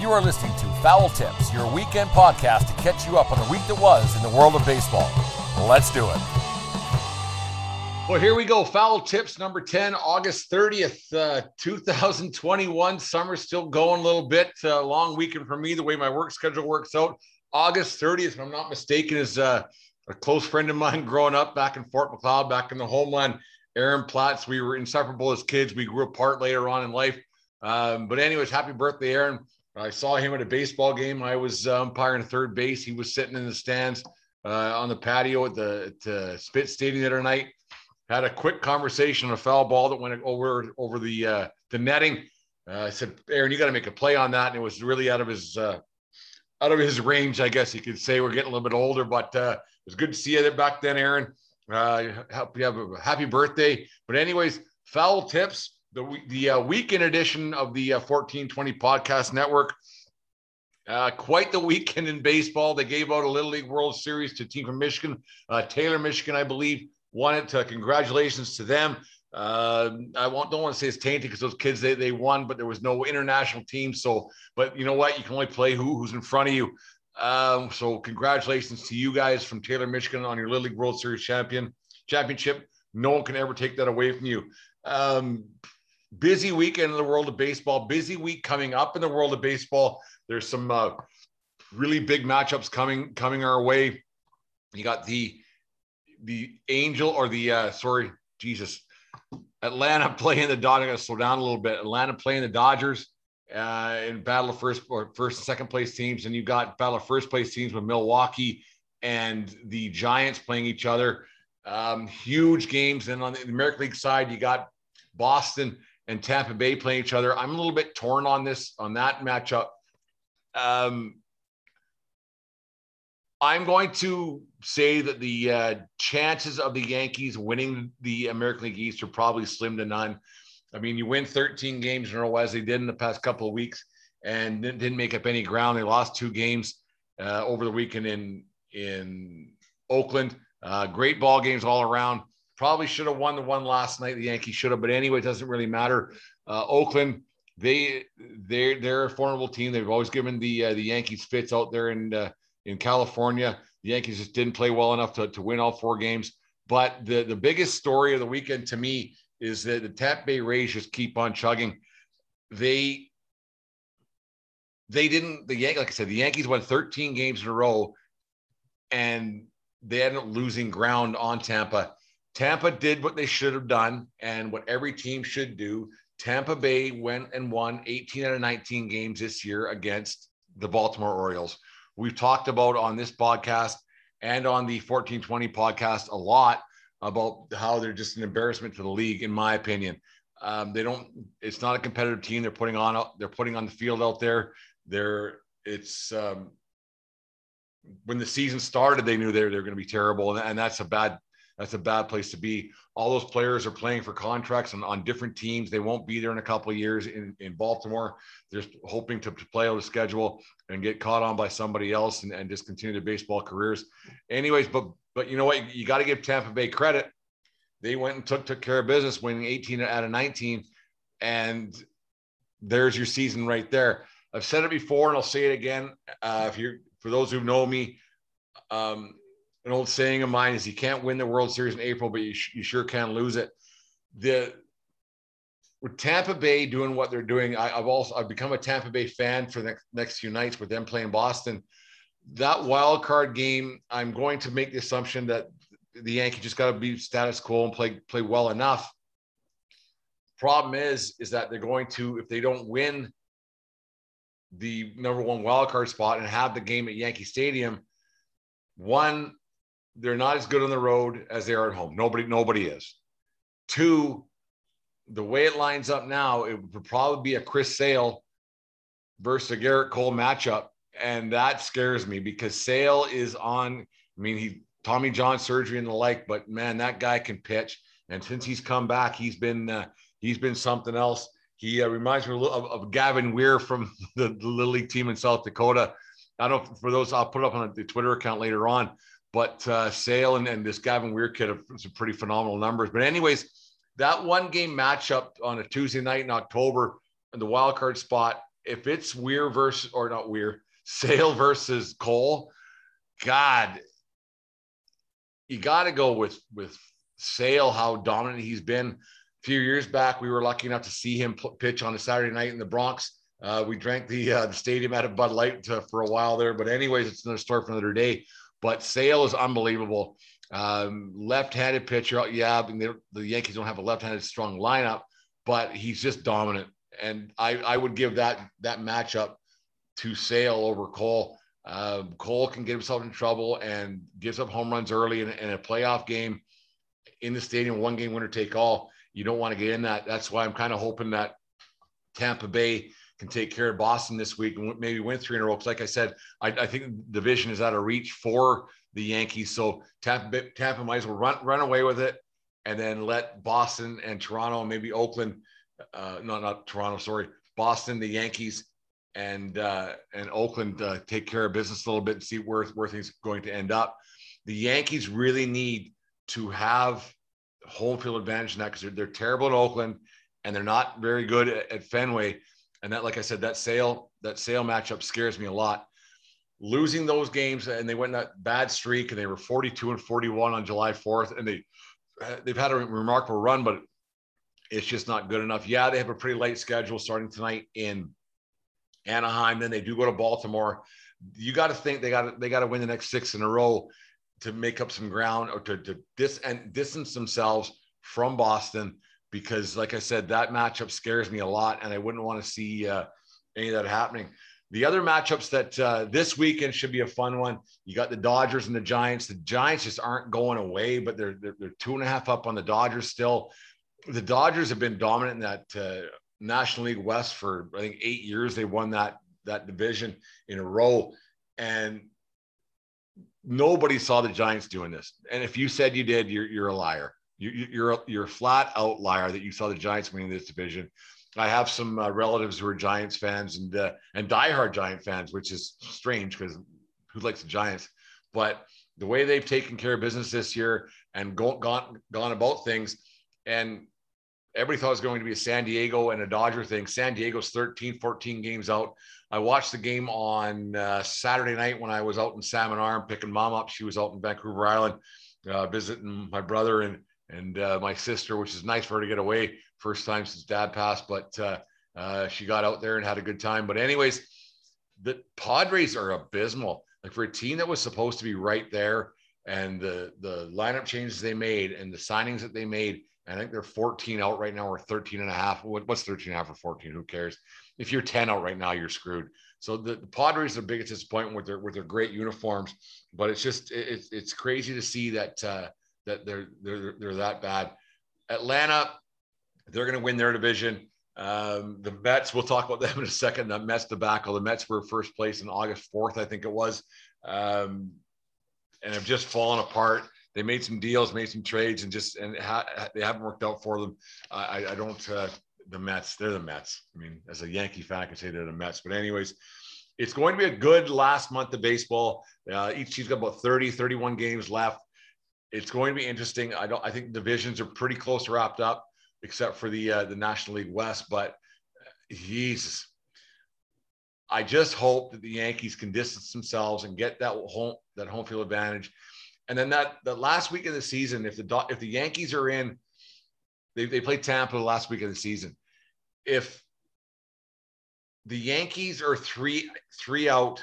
You are listening to Foul Tips, your weekend podcast to catch you up on the week that was in the world of baseball. Let's do it. Well, here we go. Foul Tips number 10, August 30th, 2021. Summer's still going a little bit. Long weekend for me, the way my work schedule works out. August 30th, if I'm not mistaken, is a close friend of mine growing up back in Fort McLeod, back in the homeland, Aaron Platts. We were inseparable as kids. We grew apart later on in life. But anyways, happy birthday, Aaron. I saw him at a baseball game. I was umpiring third base. He was sitting in the stands on the patio at the Spit Stadium the other night. Had a quick conversation on a foul ball that went over the netting. I said, Aaron, you got to make a play on that. And it was really out of his range, I guess you could say. We're getting a little bit older, but it was good to see you back then, Aaron. Hope you have a happy birthday. But anyways, Foul Tips. The weekend edition of the 1420 Podcast Network. Quite the weekend in baseball. They gave out a Little League World Series to a team from Michigan. Taylor, Michigan, I believe, won it. Congratulations to them. I don't want to say it's tainted because those kids, they won, but there was no international team. So, but you know what? You can only play who's in front of you. So congratulations to you guys from Taylor, Michigan on your Little League World Series championship. No one can ever take that away from you. Busy weekend in the world of baseball, busy week coming up in the world of baseball. There's some really big matchups coming our way. You got Atlanta playing the Dodgers. I'm going to slow down a little bit. Atlanta playing the Dodgers in battle of first and second place teams. And you've got battle of first place teams with Milwaukee and the Giants playing each other. Huge games. And on the American League side, you got Boston and Tampa Bay playing each other. I'm a little bit torn on that matchup. I'm going to say that the chances of the Yankees winning the American League East are probably slim to none. I mean, you win 13 games in a row as they did in the past couple of weeks and didn't make up any ground. They lost two games over the weekend in Oakland. Great ball games all around. Probably should have won the one last night. The Yankees should have, but anyway, it doesn't really matter. Oakland, they're a formidable team. They've always given the Yankees fits out there in California. The Yankees just didn't play well enough to win all four games. But the biggest story of the weekend to me is that the Tampa Bay Rays just keep on chugging. The Yankees won 13 games in a row, and they ended up losing ground on Tampa. Tampa did what they should have done and what every team should do. Tampa Bay went and won 18 out of 19 games this year against the Baltimore Orioles. We've talked about on this podcast and on the 1420 podcast a lot about how they're just an embarrassment to the league, in my opinion. It's not a competitive team. They're putting on the field out there. When the season started, they knew they're going to be terrible. And that's a bad place to be. All those players are playing for contracts on different teams. They won't be there in a couple of years in Baltimore. They're hoping to play out a schedule and get caught on by somebody else and just continue their baseball careers. Anyways, but you know what? You got to give Tampa Bay credit. They went and took care of business, winning 18 out of 19. And there's your season right there. I've said it before, and I'll say it again. For those who know me, an old saying of mine is you can't win the World Series in April, but you sure can lose it. With Tampa Bay doing what they're doing, I've become a Tampa Bay fan for the next few nights with them playing Boston. That wild card game, I'm going to make the assumption that the Yankees just got to be status quo and play well enough. Problem is that they're going to, if they don't win the number one wild card spot and have the game at Yankee Stadium, one, they're not as good on the road as they are at home. Nobody is. Two, the way it lines up now, it would probably be a Chris Sale versus a Garrett Cole matchup, and that scares me because Sale is on. I mean, Tommy John surgery and the like, but man, that guy can pitch. And since he's come back, he's been something else. He reminds me of Gavin Weir from the Little League team in South Dakota. I don't know, for those, I'll put it up on the Twitter account later on, but Sale and this Gavin Weir kid have some pretty phenomenal numbers. But anyways, that one game matchup on a Tuesday night in October, in the wild card spot if it's Weir versus, or not Weir, Sale versus Cole, God, you got to go with Sale, how dominant he's been. A few years back, we were lucky enough to see him pitch on a Saturday night in the Bronx. We drank the stadium out of Bud Light for a while there. But anyways, it's another story for another day. But Sale is unbelievable. Left-handed pitcher. Yeah, I mean, the Yankees don't have a left-handed strong lineup, but he's just dominant. And I would give that matchup to Sale over Cole. Cole can get himself in trouble and gives up home runs early in a playoff game in the stadium, one game winner take all. You don't want to get in that. That's why I'm kind of hoping that Tampa Bay can take care of Boston this week and maybe win three in a row. Because like I said, I think the division is out of reach for the Yankees. So Tampa might as well run away with it and then let Boston and Toronto, maybe Oakland, not Toronto, sorry, Boston, the Yankees, and Oakland take care of business a little bit and see where things are going to end up. The Yankees really need to have home field advantage in that, because they're terrible in Oakland and they're not very good at Fenway. And that, like I said, that Sale matchup scares me a lot. Losing those games, and they went in that bad streak, and they were 42-41 on July 4th, and they've had a remarkable run, but it's just not good enough. Yeah, they have a pretty light schedule starting tonight in Anaheim. Then they do go to Baltimore. You got to think they got to win the next six in a row to make up some ground, or to distance themselves from Boston. Because, like I said, that matchup scares me a lot, and I wouldn't want to see any of that happening. The other matchups that this weekend should be a fun one. You got the Dodgers and the Giants. The Giants just aren't going away, but they're 2.5 up on the Dodgers still. The Dodgers have been dominant in that National League West for, I think, 8 years. They won that division in a row, and nobody saw the Giants doing this. And if you said you did, you're a liar. You're a flat out liar that you saw the Giants winning this division. I have some relatives who are Giants fans and diehard Giant fans, which is strange because who likes the Giants? But the way they've taken care of business this year and gone about things, and everybody thought it was going to be a San Diego and a Dodger thing. San Diego's 14 games out. I watched the game on Saturday night when I was out in Salmon Arm picking Mom up. She was out in Vancouver Island visiting my brother and my sister, which is nice for her to get away. First time since Dad passed, but she got out there and had a good time. But anyways, the Padres are abysmal. Like, for a team that was supposed to be right there, and the lineup changes they made and the signings that they made, I think they're 14 out right now, or 13.5. What's 13.5 or 14? Who cares? If you're 10 out right now, you're screwed. So the Padres are the biggest disappointment with their great uniforms, but it's just it's crazy to see that. That they're that bad. Atlanta, they're going to win their division. The Mets, we'll talk about them in a second. The Mets debacle. The Mets were first place on August 4th, I think it was, and have just fallen apart. They made some deals, made some trades, and they haven't worked out for them. I don't. The Mets, they're the Mets. I mean, as a Yankee fan, I can say they're the Mets. But anyways, it's going to be a good last month of baseball. Each team's got about 31 games left. It's going to be interesting. I think divisions are pretty close wrapped up, except for the National League West. But Jesus, I just hope that the Yankees can distance themselves and get that home field advantage. And then the last week of the season, if the Yankees are in, they play Tampa the last week of the season. If the Yankees are three out,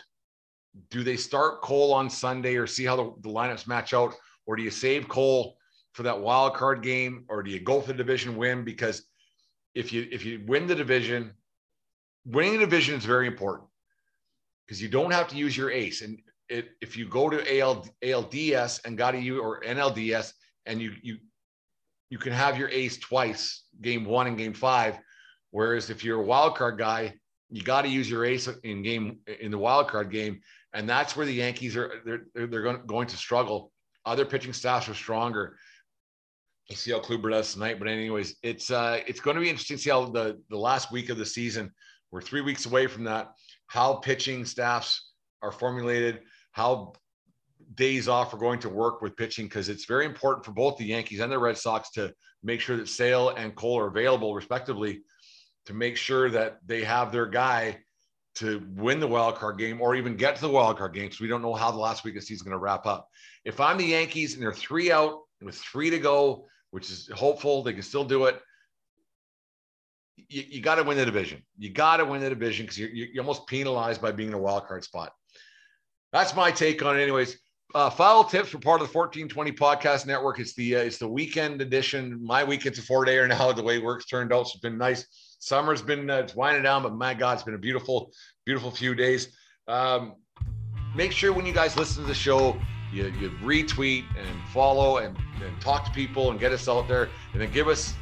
do they start Cole on Sunday or see how the lineups match out? Or do you save Cole for that wild card game, or do you go for the division win? Because if you win the division, winning the division is very important, because you don't have to use your ace. And if you go to ALDS and got to you, or NLDS, and you can have your ace twice, game 1 and game 5. Whereas if you're a wild card guy, you got to use your ace in the wild card game, and that's where the Yankees are. They're going to struggle. Other pitching staffs are stronger. You see how Kluber does tonight, but anyways, it's going to be interesting to see how the last week of the season, we're 3 weeks away from that, how pitching staffs are formulated, how days off are going to work with pitching, because it's very important for both the Yankees and the Red Sox to make sure that Sale and Cole are available, respectively, to make sure that they have their guy to win the wild card game or even get to the wild card game, because we don't know how the last week of the season is going to wrap up. If I'm the Yankees and they're 3 out with 3 to go, which is hopeful, they can still do it. You got to win the division. You got to win the division because you're almost penalized by being in a wild card spot. That's my take on it. Anyways, Foul Tips were part of the 1420 Podcast Network. It's the weekend edition. My weekend's a 4-dayer now. The way work's turned out, so it's been nice. Summer's been it's winding down, but my God, it's been a beautiful, beautiful few days. Make sure when you guys listen to the show, you retweet and follow and talk to people and get us out there, and then give us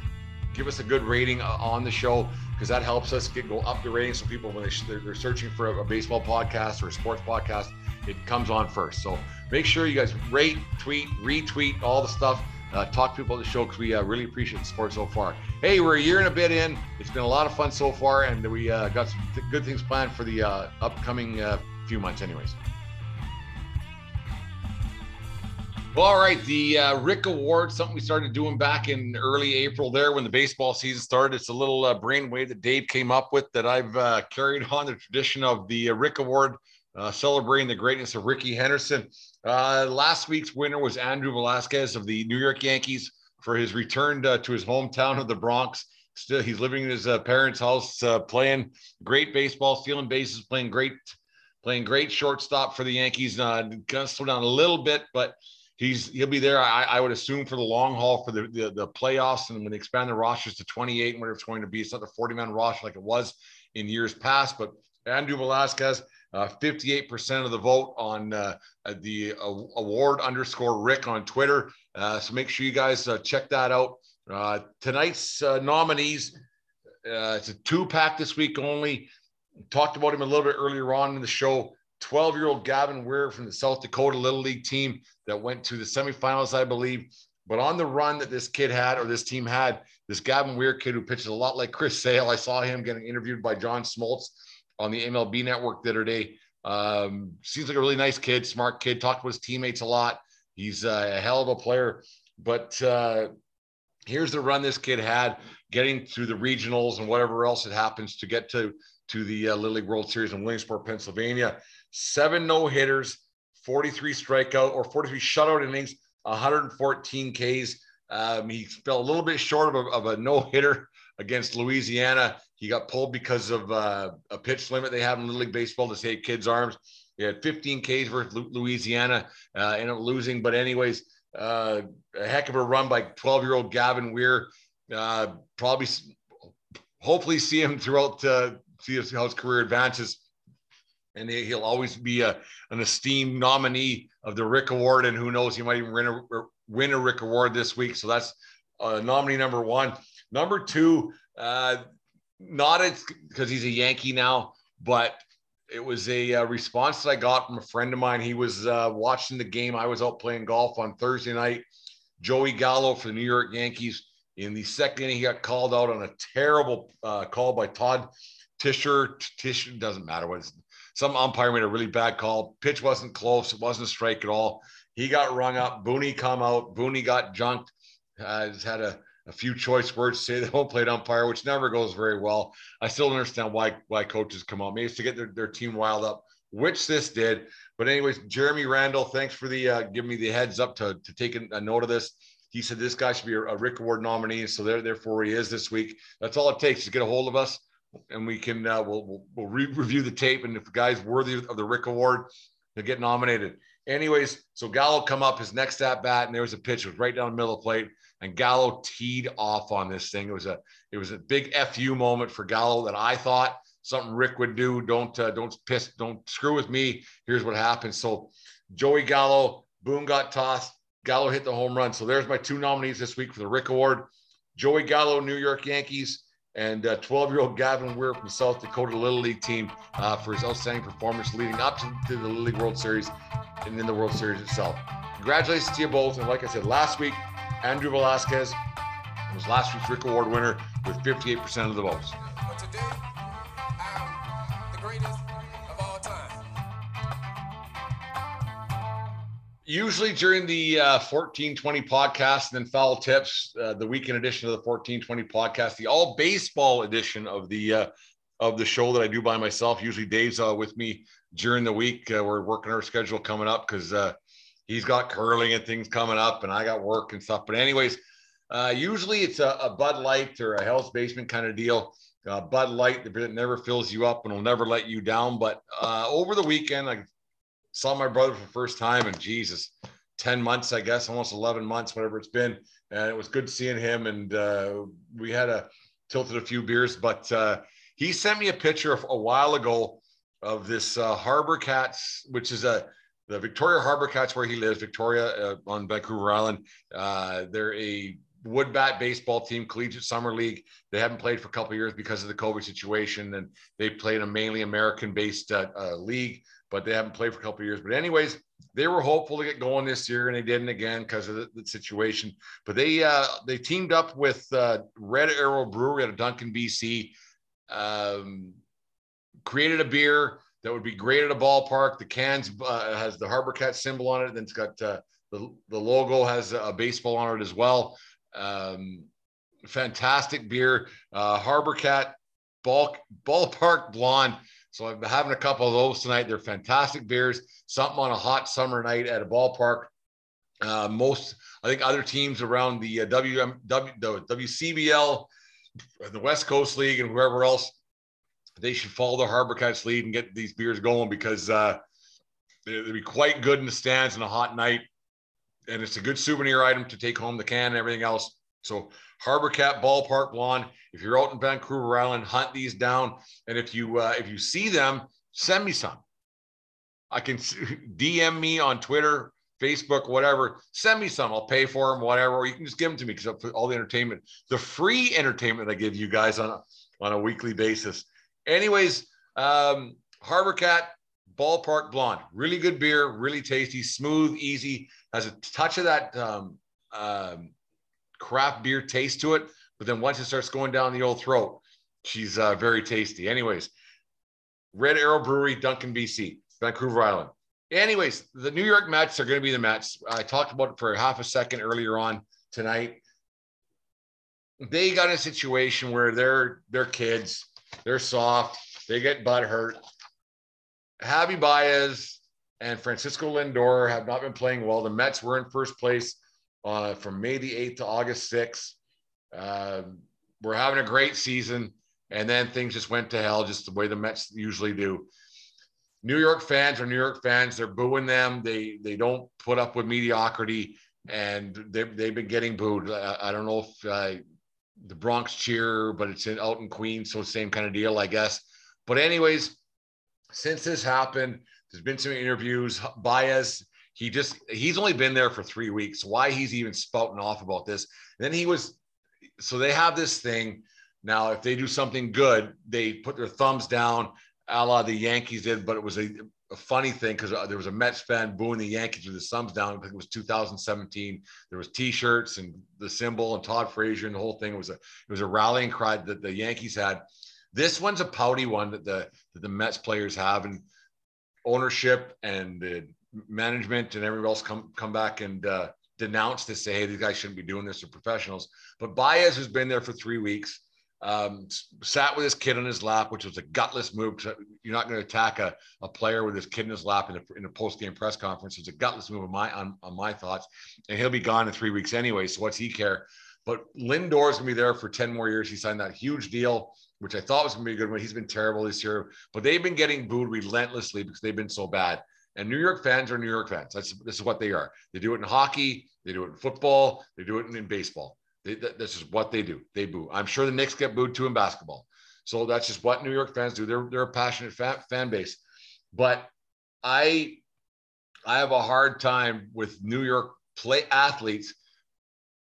a good rating on the show, because that helps us go up the ratings. So people, when they're searching for a baseball podcast or a sports podcast, it comes on first. So make sure you guys rate, tweet, retweet, all the stuff. Talk to people at the show, because we really appreciate the support so far. Hey, we're a year and a bit in. It's been a lot of fun so far, and we got some good things planned for the upcoming few months anyways. Well, all right, the Rick Award, something we started doing back in early April there when the baseball season started. It's a little brainwave that Dave came up with that I've carried on the tradition of the Rick Award, celebrating the greatness of Ricky Henderson. Last week's winner was Andrew Velasquez of the New York Yankees for his return to his hometown of the Bronx. Still, he's living in his parents' house, playing great baseball, stealing bases, playing great shortstop for the Yankees. Gonna slow down a little bit, but he'll be there, I would assume, for the long haul for the playoffs, and when they expand the rosters to 28 and whatever it's going to be. It's not the 40-man roster like it was in years past, but Andrew Velasquez, 58% of the vote on the award _Rick on Twitter. So make sure you guys check that out. Tonight's nominees, it's a 2-pack this week only. We talked about him a little bit earlier on in the show. 12-year-old Gavin Weir from the South Dakota Little League team that went to the semifinals, I believe. But on the run that this kid had, or this team had, this Gavin Weir kid who pitches a lot like Chris Sale. I saw him getting interviewed by John Smoltz on the MLB Network the other day. Seems like a really nice kid, smart kid, talked with his teammates a lot. He's a hell of a player. But here's the run this kid had, getting through the regionals and whatever else it happens to get to the Little League World Series in Williamsport, Pennsylvania. 7 no-hitters, 43 shutout innings, 114 Ks. He fell a little bit short of a no-hitter against Louisiana. He got pulled because of a pitch limit they have in Little League Baseball to save kids' arms. He had 15 Ks versus Louisiana, ended up losing. But anyways, a heck of a run by 12-year-old Gavin Weir. Hopefully see him throughout, see how his career advances. And he'll always be an esteemed nominee of the Rick Award. And who knows, he might even win a Rick Award this week. So that's nominee number 1. Number 2, not because he's a Yankee now, but it was a response that I got from a friend of mine. He was watching the game. I was out playing golf on Thursday night. Joey Gallo for the New York Yankees. In the second inning, he got called out on a terrible call by Todd Tisher. Tisher, doesn't matter what it's. Some umpire made a really bad call. Pitch wasn't close. It wasn't a strike at all. He got rung up. Booney come out. Booney got junked. Just had a few choice words to say the home plate umpire, which never goes very well. I still don't understand why coaches come out. Maybe it's to get their team riled up, which this did. But anyways, Jeremy Randall, thanks for the giving me the heads up to take a note of this. He said this guy should be a Rick Award nominee, so therefore he is this week. That's all it takes to get a hold of us. And we can we'll review the tape, and if the guy's worthy of the Rick Award, they'll get nominated. Anyways, so Gallo come up his next at bat, and there was a pitch, it was right down the middle of the plate, and Gallo teed off on this thing. It was a big FU moment for Gallo that I thought something Rick would do. Don't screw with me. Here's what happened. So Joey Gallo, boom, got tossed. Gallo hit the home run. So there's my 2 nominees this week for the Rick Award: Joey Gallo, New York Yankees, and 12-year-old Gavin Weir from the South Dakota Little League team for his outstanding performance leading up to the Little League World Series and then the World Series itself. Congratulations to you both. And like I said, last week, Andrew Velasquez was last week's Rick Award winner with 58% of the votes. But today, I'm the greatest of all time. Usually during the 1420 podcast and then Foul Tips, the weekend edition of the 1420 podcast, the all baseball edition of the of the show that I do by myself. Usually Dave's with me during the week. We're working our schedule coming up because he's got curling and things coming up, and I got work and stuff. But anyways, usually it's a Bud Light or a Hell's Basement kind of deal. Bud Light that never fills you up and will never let you down. But over the weekend, I saw my brother for the first time in, Jesus, 10 months, I guess, almost 11 months, whatever it's been. And it was good seeing him. And we had tilted a few beers. But he sent me a picture a while ago of this Harbour Cats, which is the Victoria Harbour Cats where he lives, Victoria on Vancouver Island. They're a Woodbat baseball team, collegiate summer league. They haven't played for a couple of years because of the COVID situation, and they played a mainly American-based league, but they haven't played for a couple of years. But anyways, they were hopeful to get going this year, and they didn't again because of the situation. But they teamed up with Red Arrow Brewery out of Duncan, BC, created a beer that would be great at a ballpark. The cans has the HarbourCat symbol on it, then it's got the logo has a baseball on it as well. Fantastic beer, HarbourCat Ballpark Blonde. So I've been having a couple of those tonight. They're fantastic beers, something on a hot summer night at a ballpark. I think other teams around the WCBL, the West Coast League, and whoever else, they should follow the HarbourCats lead and get these beers going, because they'll be quite good in the stands on a hot night. And it's a good souvenir item to take home, the can and everything else. So HarbourCat Ballpark Blonde, if you're out in Vancouver Island, hunt these down. And if you see them, send me some. I can DM me on Twitter, Facebook, whatever. Send me some. I'll pay for them, whatever. Or you can just give them to me, because I'll put all the entertainment, the free entertainment I give you guys on a weekly basis. Anyways, HarbourCat Ballpark Blonde, really good beer, really tasty, smooth, easy, has a touch of that craft beer taste to it, but then once it starts going down the old throat, she's very tasty. Anyways, Red Arrow Brewery, Duncan, BC, Vancouver Island. Anyways, the New York Mets are going to be the Mets. I talked about it for half a second earlier on tonight. They got a situation where they're kids, they're soft, they get butt hurt. Javi Baez and Francisco Lindor have not been playing well. The Mets were in first place from May the 8th to August 6th. We're having a great season, and then things just went to hell, just the way the Mets usually do. New York fans are New York fans. They're booing them. They don't put up with mediocrity, and they've been getting booed. I don't know if the Bronx cheer, but it's out in Queens, so same kind of deal, I guess. But anyways, since this happened, there's been some interviews. Baez, he's only been there for 3 weeks. Why he's even spouting off about this? And then so they have this thing now. If they do something good, they put their thumbs down, a la the Yankees did. But it was a funny thing, because there was a Mets fan booing the Yankees with his thumbs down. I think it was 2017. There was T-shirts and the symbol and Todd Frazier and the whole thing. It was a rallying cry that the Yankees had. This one's a pouty one that the Mets players have, and ownership and the management and everyone else come back and denounce this, say, hey, these guys shouldn't be doing this, they're professionals. But Baez has been there for 3 weeks, sat with his kid on his lap, which was a gutless move. You're not going to attack a player with his kid in his lap in a post-game press conference. It's a gutless move on my thoughts, and he'll be gone in 3 weeks anyway, so what's he care? But Lindor's going to be there for 10 more years. He signed that huge deal, which I thought was going to be a good one. He's been terrible this year, but they've been getting booed relentlessly because they've been so bad. And New York fans are New York fans. This is what they are. They do it in hockey. They do it in football. They do it in baseball. This is what they do. They boo. I'm sure the Knicks get booed too in basketball. So that's just what New York fans do. They're a passionate fan base. But I have a hard time with New York play athletes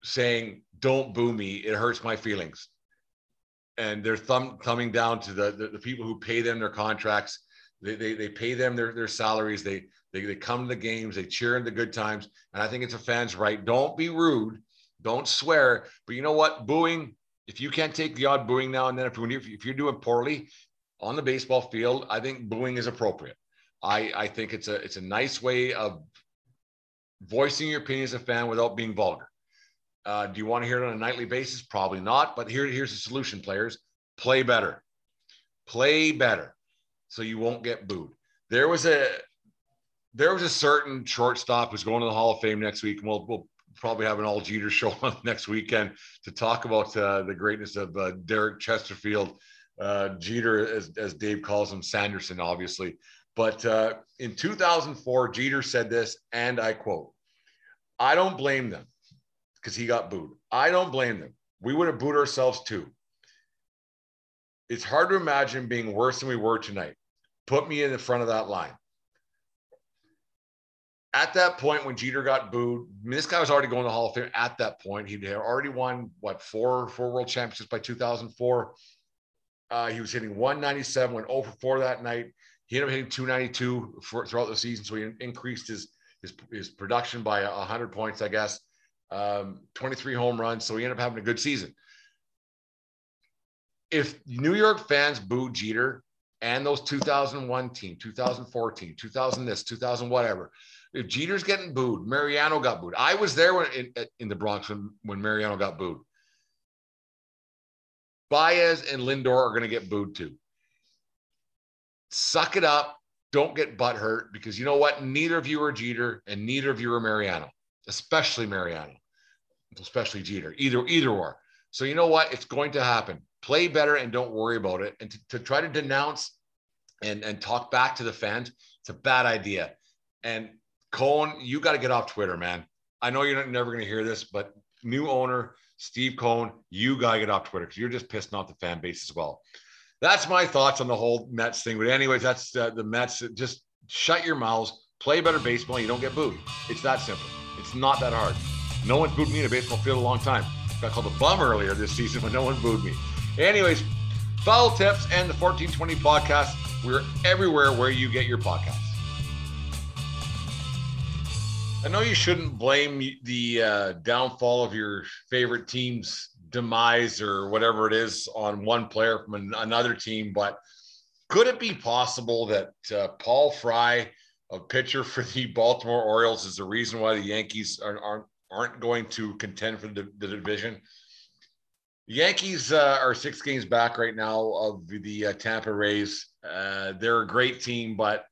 saying, don't boo me, it hurts my feelings. And they're thumbing down to the people who pay them their contracts. They pay them their salaries. They come to the games. They cheer in the good times. And I think it's a fan's right. Don't be rude. Don't swear. But you know what? Booing, if you can't take the odd booing now and then, if you're doing poorly on the baseball field, I think booing is appropriate. I think it's a nice way of voicing your opinion as a fan without being vulgar. Do you want to hear it on a nightly basis? Probably not. But here's the solution, players. Play better. Play better so you won't get booed. There was a certain shortstop who's going to the Hall of Fame next week, and we'll probably have an all Jeter show next weekend to talk about the greatness of Derek Chesterfield, Jeter, as Dave calls him, Sanderson, obviously. But in 2004, Jeter said this, and I quote, "I don't blame them," because he got booed. "I don't blame them. We would have booed ourselves too. It's hard to imagine being worse than we were tonight. Put me in the front of that line." At that point, when Jeter got booed, I mean, this guy was already going to the Hall of Fame at that point. He'd already won, four world championships by 2004. He was hitting 197, went 0 for 4 that night. He ended up hitting 292 throughout the season, so he increased his production by 100 points, I guess. 23 home runs, so he ended up having a good season. If New York fans booed Jeter and those 2001 team, 2014, 2000 this, 2000 whatever, if Jeter's getting booed, Mariano got booed. I was there in the Bronx when Mariano got booed. Baez and Lindor are going to get booed too. Suck it up. Don't get butthurt, because you know what? Neither of you are Jeter and neither of you are Mariano, especially Mariano, especially Jeter, either or. So you know what? It's going to happen. Play better and don't worry about it. And to try to denounce and talk back to the fans, it's a bad idea. And Cohen, you got to get off Twitter, man. I know you're never going to hear this, but new owner, Steve Cohen, you got to get off Twitter because you're just pissing off the fan base as well. That's my thoughts on the whole Mets thing. But anyways, that's the Mets. Just shut your mouths, play better baseball, you don't get booed. It's that simple. It's not that hard. No one's booed me in a baseball field a long time. Got called a bum earlier this season, but no one booed me. Anyways, Foul Tips and the 1420 Podcast. We're everywhere where you get your podcasts. I know you shouldn't blame the downfall of your favorite team's demise or whatever it is on one player from another team, but could it be possible that Paul Fry, a pitcher for the Baltimore Orioles, is the reason why the Yankees aren't going to contend for the division? The Yankees are 6 games back right now of the Tampa Rays. They're a great team, but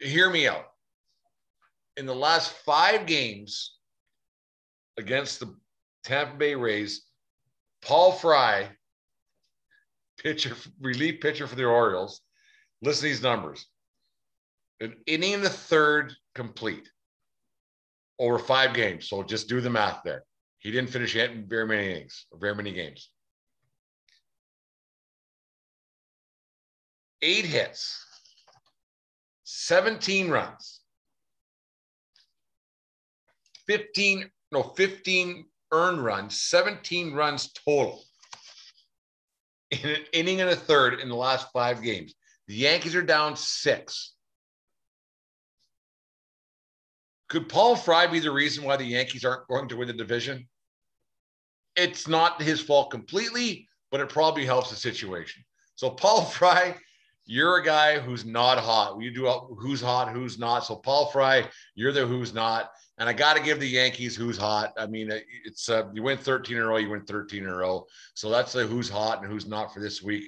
hear me out. In the last 5 games against the Tampa Bay Rays, Paul Fry, relief pitcher for the Orioles, listen to these numbers. An inning in the third complete over 5 games. So just do the math there. He didn't finish yet in very many innings, or very many games. 8 hits, 17 runs. 15 earned runs, 17 runs total in an inning and a third in the last 5 games. The Yankees are down 6. Could Paul Fry be the reason why the Yankees aren't going to win the division? It's not his fault completely, but it probably helps the situation. So Paul Fry, you're a guy who's not hot. You do who's hot, who's not. So Paul Fry, you're the who's not. And I got to give the Yankees who's hot. I mean, it's you win 13 in a row, you win 13 in a row. So that's the who's hot and who's not for this week.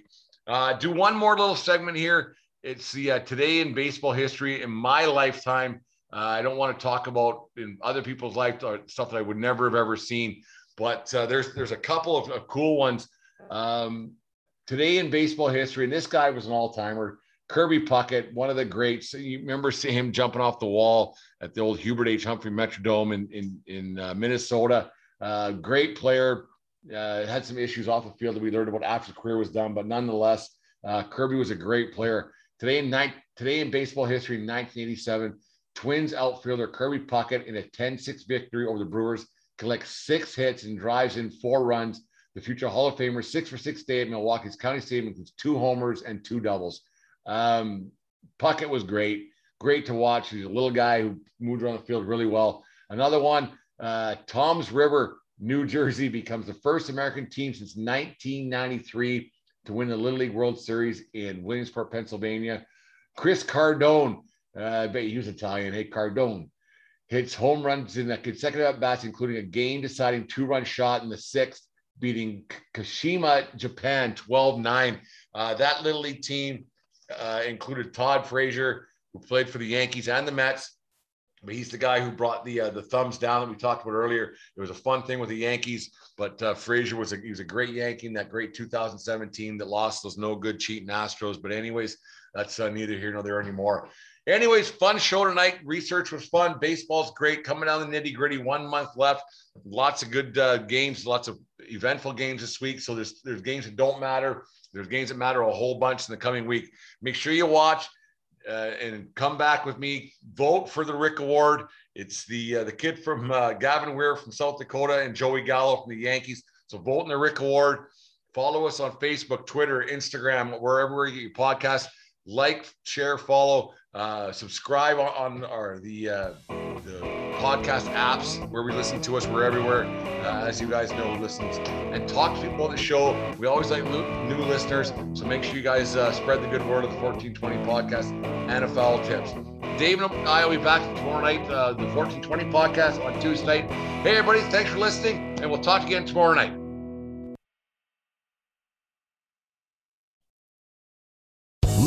Do one more little segment here. It's the today in baseball history in my lifetime. I don't want to talk about in other people's life stuff that I would never have ever seen. But there's a couple of cool ones. Today in baseball history, and this guy was an all-timer, Kirby Puckett, one of the greats. You remember seeing him jumping off the wall at the old Hubert H. Humphrey Metrodome in Minnesota. Great player, had some issues off the field that we learned about after the career was done, but nonetheless, Kirby was a great player. Today in baseball history, in 1987, Twins outfielder Kirby Puckett in a 10-6 victory over the Brewers collects 6 hits and drives in 4 runs. The future Hall of Famer, 6 for 6 day at Milwaukee's County Stadium, includes 2 homers and 2 doubles. Puckett was great to watch. He's a little guy who moved around the field really well. Another one, Toms River, New Jersey, becomes the first American team since 1993 to win the Little League World Series in Williamsport, Pennsylvania. Chris Cardone, I bet he was Italian. Hey, Cardone hits home runs in the consecutive at-bats, including a game-deciding 2-run shot in the 6th. Beating Kashima, Japan, 12-9. That Little League team included Todd Frazier, who played for the Yankees and the Mets. But he's the guy who brought the thumbs down that we talked about earlier. It was a fun thing with the Yankees, but Frazier was a great Yankee in that great 2017 that lost those no good cheating Astros. But anyways, that's neither here nor there anymore. Anyways, fun show tonight. Research was fun. Baseball's great. Coming down the nitty gritty. 1 month left. Lots of good games. Lots of eventful games this week. So there's games that don't matter. There's games that matter a whole bunch in the coming week. Make sure you watch. And come back with me. Vote for the Rick Award. It's the kid from Gavin Weir from South Dakota and Joey Gallo from the Yankees. So vote in the Rick Award. Follow us on Facebook, Twitter, Instagram, wherever you get your podcast. Like, share, follow, subscribe on the podcast apps where we listen to us. We're everywhere, as you guys know, listens. And talk to people on the show. We always like new listeners, so make sure you guys spread the good word of the 1420 Podcast and a Foul Tips. Dave and I will be back tomorrow night, the 1420 Podcast on Tuesday night. Hey, everybody, thanks for listening, and we'll talk again tomorrow night.